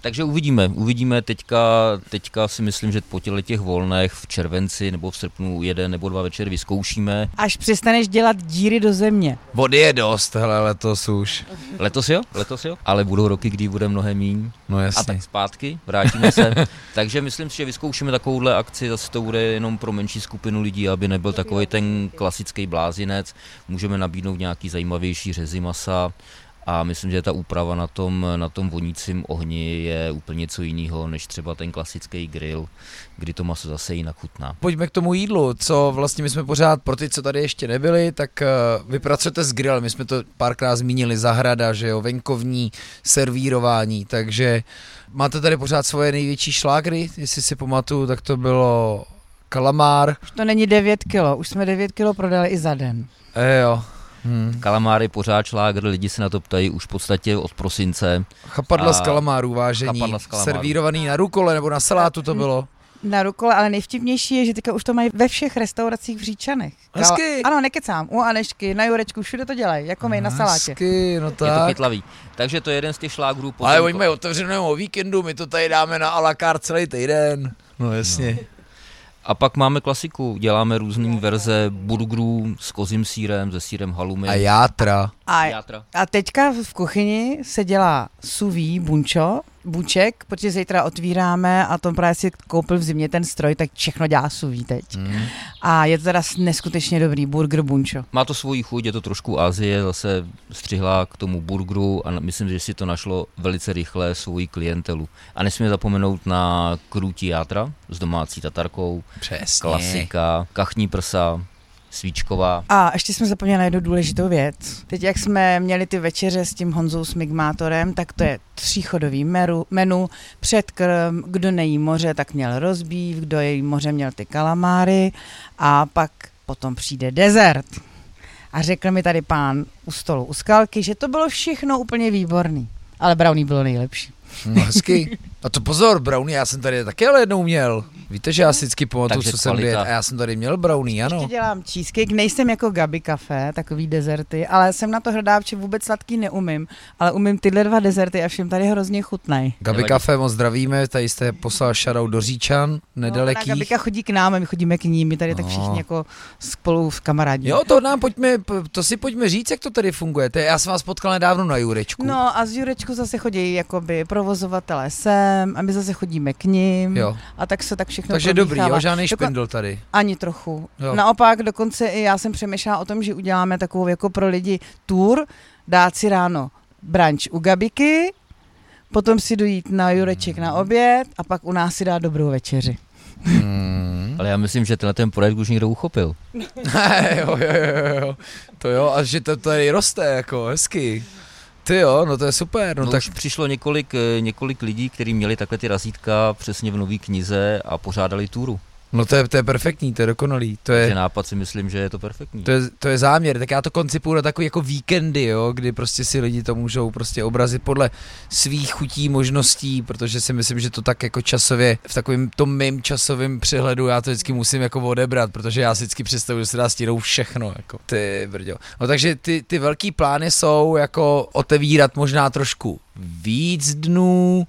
Takže uvidíme teďka si myslím, že po těch volnech v červenci nebo v srpnu 1 nebo 2 večer vyzkoušíme. Až přestaneš dělat díry do země. Vody je dost, hele, letos už. Letos jo, ale budou roky, kdy bude mnohem míň. No jasně. A tak zpátky, vrátíme se. Takže myslím si, že vyzkoušíme takovouhle akci, zase to bude jenom pro menší skupinu lidí, aby nebyl takový ten klasický blázinec. Můžeme nabídnout nějaký zajímavější řezy masa. A myslím, že ta úprava na tom vonícím ohni je úplně něco jiného, než třeba ten klasický grill, kdy to maso zase jinak chutná. Pojďme k tomu jídlu, co vlastně my jsme pořád, pro ty, co tady ještě nebyli, tak vypracujete s grillem. My jsme to párkrát zmínili, zahrada, že jo, venkovní servírování, takže máte tady pořád svoje největší šlágry, jestli si pamatuju, tak to bylo kalamár. Už to není 9 kilo, už jsme 9 kilo prodali i za den. Jo. Kalamáry pořád šlágr, lidi se na to ptají už v podstatě od prosince. Chapadla z kalamárů, vážení, servírovaný na rukole nebo na salátu to bylo? Na rukole, ale nejvtipnější je, že teďka už to mají ve všech restauracích v Říčanech. Hezky. Ano, nekecám, u Anešky, na Jurečku, všude to dělají, jako my na salátě. Hezky, no tak. Je to chytlavý. Takže to je jeden z těch šlágrů. Ale oni mají otevřeného víkendu, my to tady dáme na à la carte celý týden. No jasně. No. A pak máme klasiku, děláme různé verze burgerů s kozím sýrem, se sýrem halumi. A játra. A teďka v kuchyni se dělá sous vide buček, protože zítra otvíráme a Tom právě si koupil v zimě ten stroj, tak všechno dělá sous vide teď. A je to teda neskutečně dobrý burger bunčo. Má to svoji chuť, je to trošku Asie, zase střihla k tomu burgeru a myslím, že si to našlo velice rychle svoji klientelu. A nesmíme zapomenout na krůtí játra s domácí tatarkou. Přesně. Klasika, kachní prsa. Svíčková. A ještě jsme zapomněli na jednu důležitou věc. Teď jak jsme měli ty večeře s tím Honzou Smigmátorem, tak to je 3chodový menu, předkrm, kdo nejí moře, tak měl rozbív, kdo její moře, měl ty kalamáry a pak potom přijde dezert. A řekl mi tady pán u stolu, u skalky, že to bylo všechno úplně výborný, ale brownie bylo nejlepší. No hezky. A to pozor, brownie, já jsem tady taky ale jednou měl. Víte, že já si vždycky pamatuju, co jsem dělal. A já jsem tady měl brownie, ano. Ještě dělám cheesecake, nejsem jako Gabi Café, takový dezerty, ale jsem na to hrdá, protože vůbec sladký neumím, ale umím tyhle 2 dezerty a všem tady hrozně chutnají. Gabi Café moc zdravíme, tady jste poslal shoutout do Říčan, nedalekých. No, Gabika chodí k nám a my chodíme k ní, my tady tak všichni jako spolu v kamarádi. Jo, to si pojďme říct, jak to tady funguje. Já jsem vás potkal nedávno na Jurečku. No a z Jurečku zase chodí jakoby provozovatelé sem a my zase chodíme k ním. Jo. A tak se tak všechno promíchává. Takže dobrý, jo, žádný špindl tady. Ani trochu. Jo. Naopak, dokonce i já jsem přemýšlela o tom, že uděláme takovou jako pro lidi tour, dát si ráno brunch u Gabiky, potom si dojít na Jureček na oběd a pak u nás si dát dobrou večeři. Ale já myslím, že ten projekt už někdo uchopil. Jo. To jo, a že to tady roste, jako hezky. Ty jo, no to je super. No tak už přišlo několik lidí, kteří měli takhle ty razítka přesně v nový knize a pořádali túru. No to je perfektní, to je dokonalý. To je nápad, si myslím, že je to perfektní. To je záměr, tak já to koncipuju na takový jako víkendy, jo, kdy prostě si lidi to můžou prostě obrazit podle svých chutí, možností, protože si myslím, že to tak jako časově, v takovém tom mým časovém přehledu já to vždycky musím jako odebrat, protože já si vždycky představuju, že se dá stínou všechno, jako ty brďo. No takže ty velký plány jsou jako otevírat možná trošku víc dnů,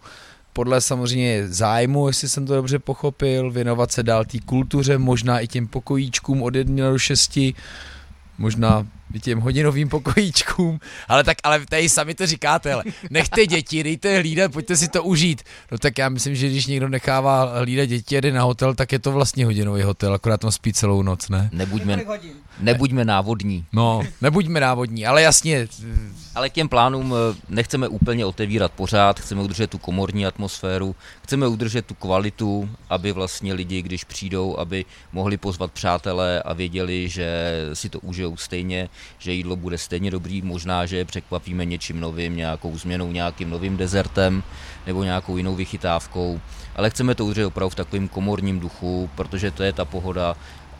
podle samozřejmě zájmu, jestli jsem to dobře pochopil, věnovat se dál té kultuře, možná i těm pokojíčkům od 1 do 6, možná i těm hodinovým pokojíčkům, ale tady sami to říkáte, hele, nechte děti, dejte je hlídat, pojďte si to užít. No tak já myslím, že když někdo nechává hlídat děti, jede na hotel, tak je to vlastně hodinový hotel, akorát tam spí celou noc, ne? Nebuďme návodní. No, nebuďme návodní, ale jasně. Ale k těm plánům nechceme úplně otevírat pořád, chceme udržet tu komorní atmosféru, chceme udržet tu kvalitu, aby vlastně lidi, když přijdou, aby mohli pozvat přátelé a věděli, že si to užijou stejně. že jídlo bude stejně dobrý, možná, že je překvapíme něčím novým, nějakou změnou, nějakým novým dezertem nebo nějakou jinou vychytávkou, ale chceme to udržet opravdu v takovým komorním duchu, protože to je ta pohoda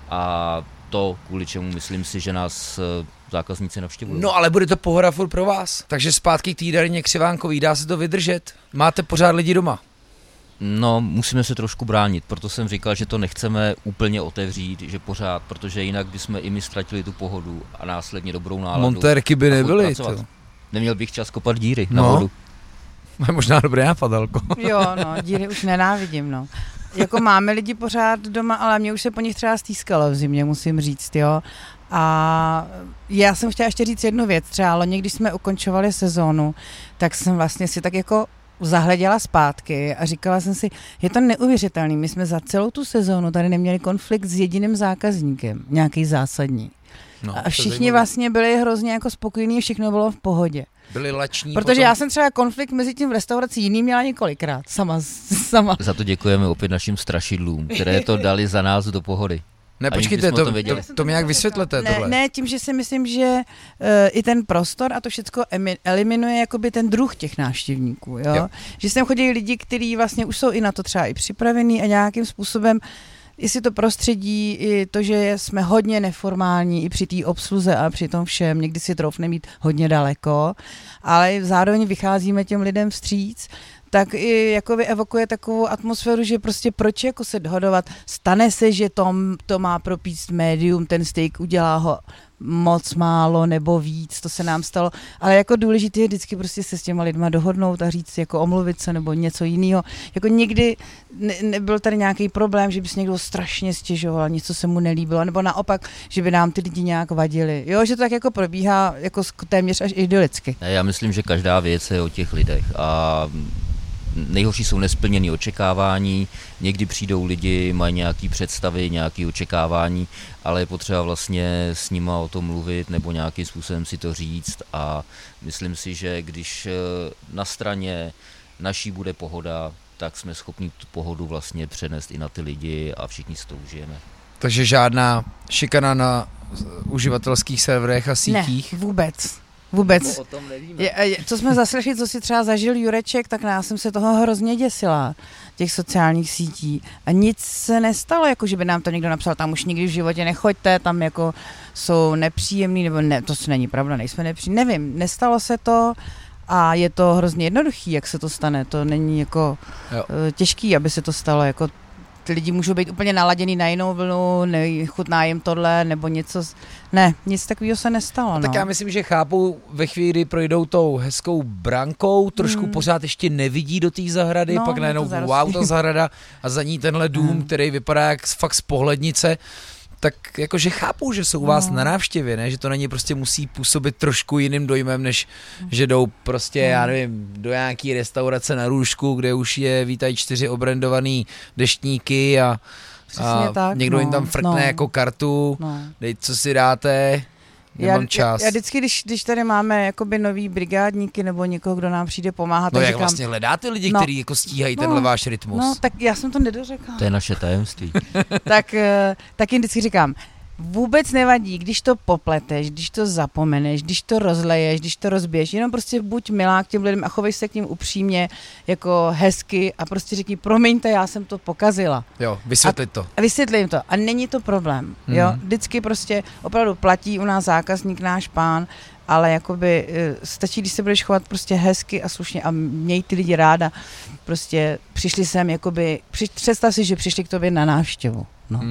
a to, kvůli čemu myslím si, že nás zákazníci navštěvují. No ale bude to pohoda furt pro vás, takže zpátky k té Darině Křivánkový, dá se to vydržet? Máte pořád lidi doma? No, musíme se trošku bránit, proto jsem říkal, že to nechceme úplně otevřít, že pořád, protože jinak bychom i my ztratili tu pohodu a následně dobrou náladu. Montérky by nebyly. Neměl bych čas kopat díry na vodu. Možná dobré nápad, Halko. Jo, no, díry už nenávidím, no. Jako máme lidi pořád doma, ale mě už se po nich třeba stýskalo v zimě, musím říct, jo. A já jsem chtěla ještě říct jednu věc, třeba loni, když jsme ukončovali sezónu, tak jsem vlastně si tak jako zahleděla zpátky a říkala jsem si, je to neuvěřitelný, my jsme za celou tu sezónu tady neměli konflikt s jediným zákazníkem, nějaký zásadní. No, a všichni vlastně byli hrozně jako spokojení, všechno bylo v pohodě. Byli lační. Protože potom... já jsem třeba konflikt mezi tím v restauraci jiný měla několikrát, sama. Za to děkujeme opět našim strašidlům, které to dali za nás do pohody. Ne, počkejte, to mi nějak vysvětlete tohle. Ne, tím, že si myslím, že i ten prostor a to všecko eliminuje jakoby ten druh těch návštěvníků, jo? Že sem chodí lidi, kteří vlastně už jsou i na to třeba i připravení a nějakým způsobem, jestli to prostředí, i to, že jsme hodně neformální i při té obsluze a při tom všem, někdy si troufne mít hodně daleko, ale zároveň vycházíme těm lidem vstříc, tak i jako evokuje takovou atmosféru, že prostě proč jako se dohodovat, stane se, že to má propíct médium, ten steak udělá ho moc málo nebo víc, to se nám stalo, ale jako důležité je vždycky prostě se s těma lidma dohodnout a říct jako omluvit se nebo něco jiného. Jako nikdy nebyl tady nějaký problém, že by se někdo strašně stěžoval, něco se mu nelíbilo, nebo naopak, že by nám ty lidi nějak vadili. Jo, že to tak jako probíhá jako téměř až idylicky. Já myslím, že každá věc je o těch lidech a nejhorší jsou nesplněné očekávání, někdy přijdou lidi, mají nějaké představy, nějaké očekávání, ale je potřeba vlastně s nima o tom mluvit nebo nějakým způsobem si to říct a myslím si, že když na straně naší bude pohoda, tak jsme schopni tu pohodu vlastně přenést i na ty lidi a všichni si to užijeme. Takže žádná šikana na uživatelských serverech a sítích? Ne, vůbec. Vůbec. Co jsme zaslechli, co si třeba zažil Jureček, tak já jsem se toho hrozně děsila, těch sociálních sítí. A nic se nestalo, jako že by nám to někdo napsal, tam už nikdy v životě nechoďte, tam jako jsou nepříjemný, nebo ne, to není pravda, nejsme nepříjemný, nevím, nestalo se to a je to hrozně jednoduchý, jak se to stane, to není jako těžký, aby se to stalo, jako ty lidi můžou být úplně naladěný na jinou vlnu, nechutná jim tohle, nebo něco, ne, nic takového se nestalo. No. Tak já myslím, že chápu, ve chvíli projdou tou hezkou brankou, trošku pořád ještě nevidí do té zahrady, no, pak najednou wow, ta zahrada a za ní tenhle dům, který vypadá jak fakt z pohlednice, tak jakože chápu, že jsou u vás na návštěvě, ne? Že to na ně prostě musí působit trošku jiným dojmem, než že jdou prostě, já nevím, do nějaký restaurace na Růžku, kde už je, vítají 4 obrendovaný deštníky a tak, někdo jim tam frkne jako kartu, dej, co si dáte, nemám čas. Já vždycky, když tady máme jakoby nový brigádníky nebo někoho, kdo nám přijde pomáhat. No jak říkám, vlastně hledáte lidi, kteří jako stíhají tenhle váš rytmus? No tak já jsem to nedořekla. To je naše tajemství. tak jim vždycky říkám, vůbec nevadí, když to popleteš, když to zapomeneš, když to rozleješ, když to rozbiješ, jenom prostě buď milá k těm lidem a chovej se k ním upřímně, jako hezky a prostě řekni, promiňte, já jsem to pokazila. Jo, vysvětlit to. A vysvětlím to a není to problém, jo, vždycky prostě opravdu platí u nás zákazník, náš pán, ale jakoby stačí, když se budeš chovat prostě hezky a slušně a měj ty lidi ráda, prostě přišli sem, jakoby, představ si, že přišli k tobě na návštěvu. No.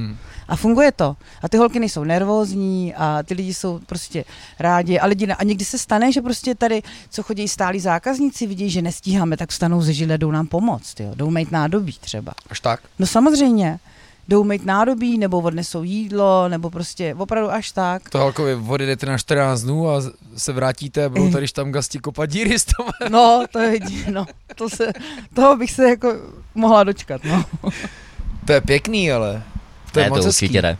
A funguje to. A ty holky nejsou nervózní a ty lidi jsou prostě rádi a lidi a někdy se stane, že prostě tady, co chodí stálí zákazníci, vidí, že nestíháme, tak vstanou ze židle, jdou nám pomoct, jo. Jdou mít nádobí třeba. Až tak? No samozřejmě. Jdou mít nádobí, nebo odnesou jídlo, nebo prostě opravdu až tak. To Halkovi odjedete na 14 dnů a se vrátíte a budou tady štamgasti kopat díry z toho. No, to je no. Toho bych se jako mohla dočkat, no. To je pěkný, ale... To je to určitě ne.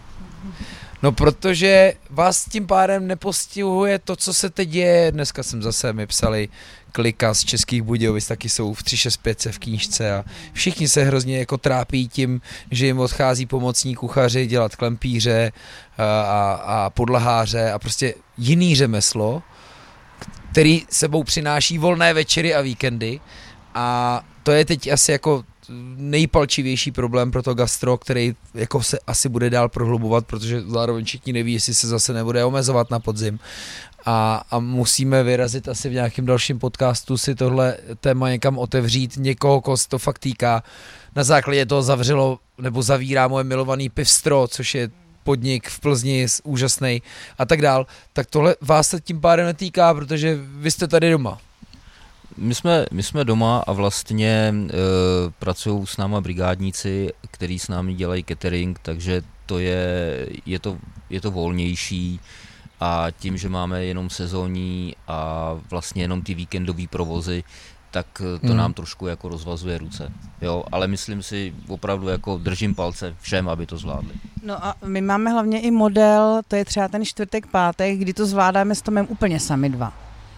No, protože vás tím pádem nepostihuje to, co se teď děje. Dneska jsem zase, mi psali Klika z Českých Budějovic, taky jsou v 365 v knížce a všichni se hrozně jako trápí tím, že jim odchází pomocní kuchaři dělat klempíře a podlaháře a prostě jiný řemeslo, který sebou přináší volné večery a víkendy, a to je teď asi jako nejpalčivější problém pro to gastro, který jako se asi bude dál prohlubovat, protože zároveň všichni neví, jestli se zase nebude omezovat na podzim. A musíme vyrazit asi v nějakém dalším podcastu si tohle téma někam otevřít, někoho, koho se to fakt týká. Na základě toho zavřelo nebo zavírá moje milovaný Pivstro, což je podnik v Plzni, úžasnej a tak dál. Tak tohle vás se tím pádem netýká, protože vy jste tady doma. My jsme doma a vlastně pracují s náma brigádníci, kteří s námi dělají catering, takže to je to volnější, a tím, že máme jenom sezónní a vlastně jenom ty víkendové provozy, tak to nám trošku jako rozvazuje ruce. Jo, ale myslím si, opravdu jako držím palce všem, aby to zvládli. No a my máme hlavně i model, to je třeba ten čtvrtek, pátek, kdy to zvládáme s Tomem úplně sami dva.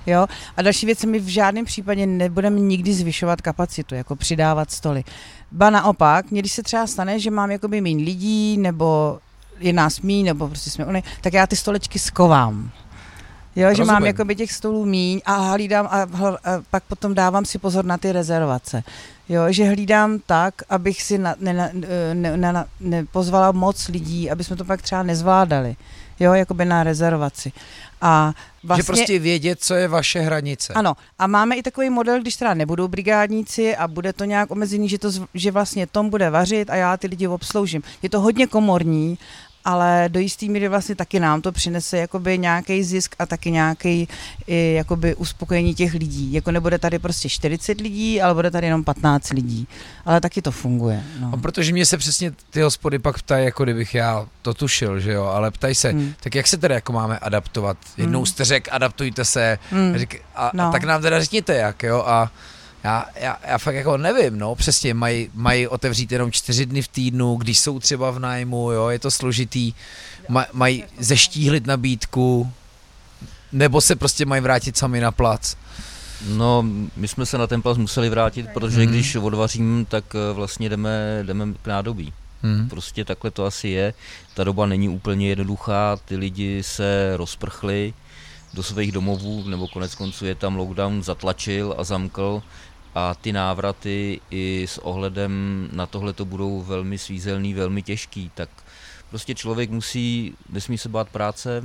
Jo? A další věc, my v žádném případě nebudeme nikdy zvyšovat kapacitu, jako přidávat stoly. Ba naopak, mě když se třeba stane, že mám jakoby méně lidí, nebo je nás míň, nebo prostě jsme uny, tak já ty stolečky skovám. Jo, že mám jakoby těch stolů míň a hlídám a pak potom dávám si pozor na ty rezervace. Jo, že hlídám tak, abych si nepozvala moc lidí, aby jsme to pak třeba nezvládali. Jo, jakoby na rezervaci. A vlastně, že prostě vědět, co je vaše hranice. Ano, a máme i takový model, když teda nebudou brigádníci a bude to nějak omezený, že vlastně Tom bude vařit a já ty lidi obsloužím. Je to hodně komorní, ale do jistý míry vlastně taky nám to přinese jakoby nějaký zisk a taky nějaký jakoby uspokojení těch lidí. Jako nebude tady prostě 40 lidí, ale bude tady jenom 15 lidí. Ale taky to funguje. No. A protože mě se přesně ty hospody pak ptají, jako kdybych já to tušil, že jo, ale ptají se, tak jak se teda jako máme adaptovat? Jednou jste řekl, adaptujte se, a tak nám teda řekněte jak, jo, a já fakt jako nevím, no, přesně mají otevřít jenom 4 dny v týdnu, když jsou třeba v nájmu, jo, je to složitý, mají zeštíhlit nabídku, nebo se prostě mají vrátit sami na plac. No, my jsme se na ten plac museli vrátit, protože když odvařím, tak vlastně jdeme k nádobí. Prostě takhle to asi je, ta doba není úplně jednoduchá, ty lidi se rozprchli do svých domovů, nebo koneckonců je tam lockdown, zatlačil a zamkl, a ty návraty i s ohledem na tohle to budou velmi svízelný, velmi těžký, tak prostě člověk nesmí se bát práce,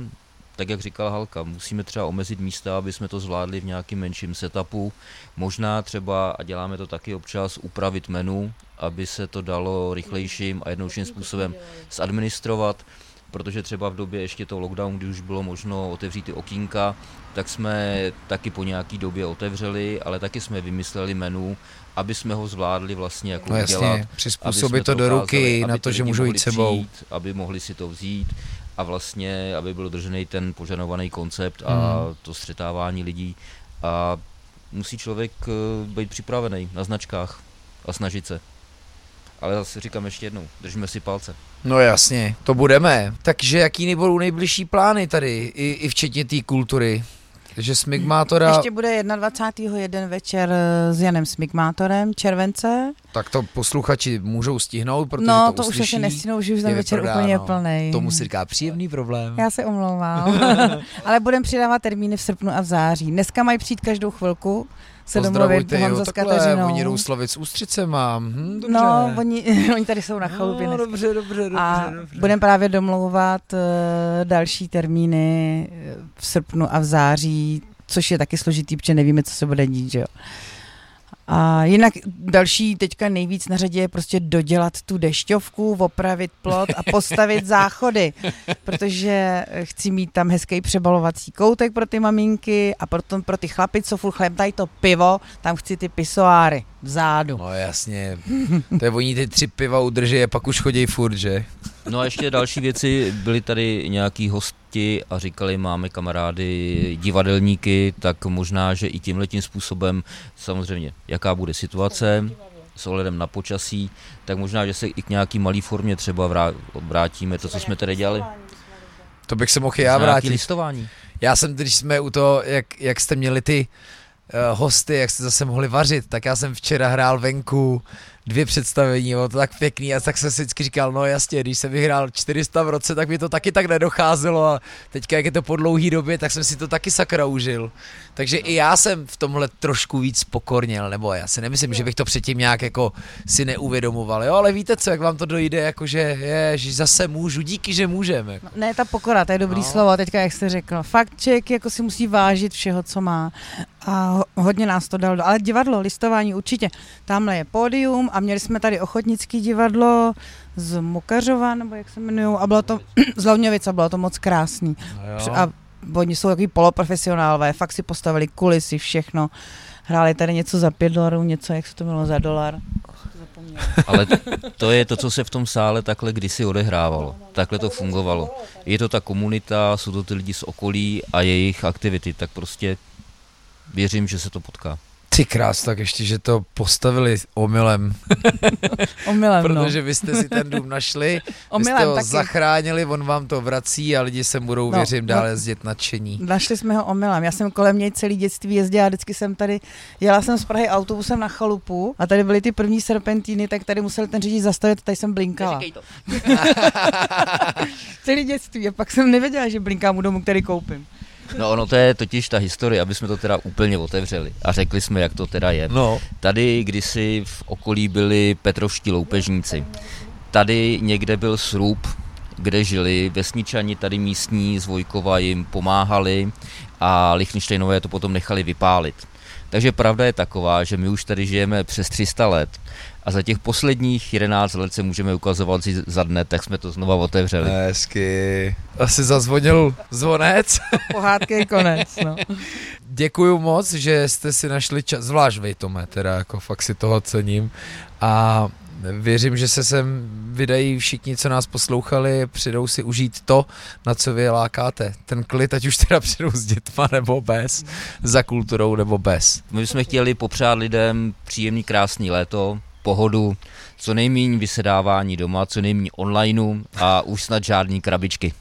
tak jak říkala Halka, musíme třeba omezit místa, aby jsme to zvládli v nějakým menším setupu, možná třeba, a děláme to taky občas, upravit menu, aby se to dalo rychlejším a jednodušším způsobem zadministrovat, protože třeba v době ještě toho lockdownu, kdy už bylo možno otevřít ty okýnka, tak jsme taky po nějaký době otevřeli, ale taky jsme vymysleli menu, aby jsme ho zvládli vlastně jako udělat. No jasně, přizpůsobit to do ruky, na to, že můžou jít sebou. Aby mohli si to vzít a vlastně, aby byl držený ten požadovaný koncept a to střetávání lidí. A musí člověk být připravený na značkách a snažit se. Ale zase říkám ještě jednou, držíme si palce. No jasně, to budeme. Takže jaký budou nejbližší plány tady, i včetně té kultury? Takže Smigmátora... Ještě bude 21. jeden večer s Janem Smigmátorem, července. Tak to posluchači můžou stihnout, protože no, to uslyší. No, to už se nestihnou, že už ten večer úplně plnej. Tomu si říká příjemný problém. Já se omlouvám. Ale budem přidávat termíny v srpnu a v září. Dneska mají přijít každou chvilku. Se pozdravujte, jo, takhle, oni jdou slavit s ústřicema. Dobře. No, oni tady jsou na chalupě. No, dobře. A budeme právě domlouvat další termíny v srpnu a v září, což je taky složitý, protože nevíme, co se bude dít, že jo. A jinak další teďka nejvíc na řadě je prostě dodělat tu dešťovku, opravit plot a postavit záchody, protože chci mít tam hezký přebalovací koutek pro ty maminky a potom pro ty chlapy, co furt chlemtají to pivo, tam chci ty pisoáry vzádu. No jasně, to je oni ty 3 piva udrží a pak už chodí furt, že? No a ještě další věci, byli tady nějaký hosti a říkali, máme kamarády divadelníky, tak možná, že i tímhletím způsobem, samozřejmě, jaká bude situace s ohledem na počasí, tak možná, že se i k nějaký malý formě třeba vrátíme, to, co jsme tady dělali. To bych se mohl já vrátit. Listování. Já jsem, když jsme u toho, jak jste měli ty hosty, jak jste zase mohli vařit, tak já jsem včera hrál venku 2 představení, bylo to tak pěkný a tak jsem si vždycky říkal, no jasně, když jsem vyhrál 400 v roce, tak mi to taky tak nedocházelo a teďka, jak je to po dlouhý době, tak jsem si to taky sakra užil. Takže i já jsem v tomhle trošku víc pokorněl, nebo já si nemyslím, že bych to předtím nějak jako si neuvědomoval, jo, ale víte co, jak vám to dojde, jakože ježiš, zase můžu, díky, že můžem. Jako. No, ne, ta pokora, to je dobrý slovo, teďka jak jste řekl, fakt člověk jako si musí vážit všeho, co má. A hodně nás to dalo, ale divadlo, listování určitě. Tamhle je pódium a měli jsme tady ochotnické divadlo z Mukařova, nebo jak se jmenují, a bylo to z Slavňovice, bylo to moc krásný. A oni jsou takový poloprofesionálové, fakt si postavili kulisy, všechno. Hráli tady něco za $5, něco, jak se to bylo za $1. Ale to je to, co se v tom sále takhle kdysi odehrávalo. Takhle to fungovalo. Je to ta komunita, jsou to ty lidi z okolí a jejich aktivity, tak prostě věřím, že se to potká. Ty krás, tak ještě, že to postavili omylem. Protože vy jste si ten dům našli, omylem, vy jste ho taky zachránili, on vám to vrací a lidi se budou, věřím, dále jezdit nadšení. Našli jsme ho omylem, já jsem kolem něj celý dětství jezdila, vždycky jsem tady, jela jsem z Prahy autobusem na chalupu a tady byly ty první serpentíny, tak tady musel ten řidič zastavit, tady jsem blinkala. Neříkej to. Celý dětství a pak jsem nevěděla, že blinkám u domu, který koupím. No ono to je totiž ta historie, aby jsme to teda úplně otevřeli a řekli jsme, jak to teda je. No. Tady kdysi v okolí byli Petrovští loupežníci. Tady někde byl Srub, kde žili vesničani, tady místní z Vojkova jim pomáhali a Lichtenštejnové to potom nechali vypálit. Takže pravda je taková, že my už tady žijeme přes 300 let a za těch posledních 11 let se můžeme ukazovat za dne, tak jsme to znova otevřeli. Hezky. Asi zazvonil zvonec. Pohádky je konec, no. Děkuju moc, že jste si našli čas, zvlášť vy, Tome, teda jako fakt si toho cením a věřím, že se sem vydají všichni, co nás poslouchali, přijdou si užít to, na co vy lákáte. Ten klid, ať už teda přijdou s dětma nebo bez, za kulturou nebo bez. My jsme chtěli popřát lidem příjemný, krásný léto, pohodu, co nejméně vysedávání doma, co nejméně onlineu a už snad žádný krabičky.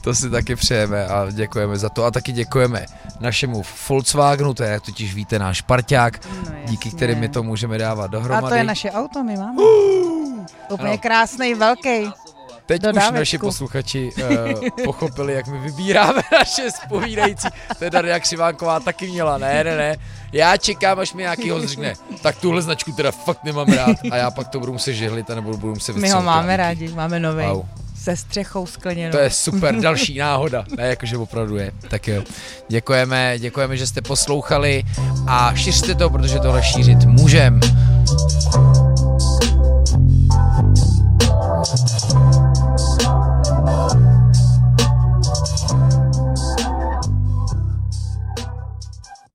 To si taky přejeme a děkujeme za to a taky děkujeme našemu Volkswagenu, to je totiž víte náš parťák, no, díky kterým my to můžeme dávat dohromady. A to je naše auto, my máme. Úplně krásný, velký. Teď už naši posluchači pochopili, jak my vybíráme naše zpovídající. To Daria Křivánková taky měla, ne. Já čekám, až mi nějaký host řekne, tak tuhle značku teda fakt nemám rád a já pak to budu muset žehlit a nebo budu muset vystřelit. My ho máme rádi, máme novej. Wow. Se střechou skleněnou. To je super, další náhoda. Ne, jakože opravdu je. Tak jo. Děkujeme, že jste poslouchali a šiřte to, protože tohle šířit můžem.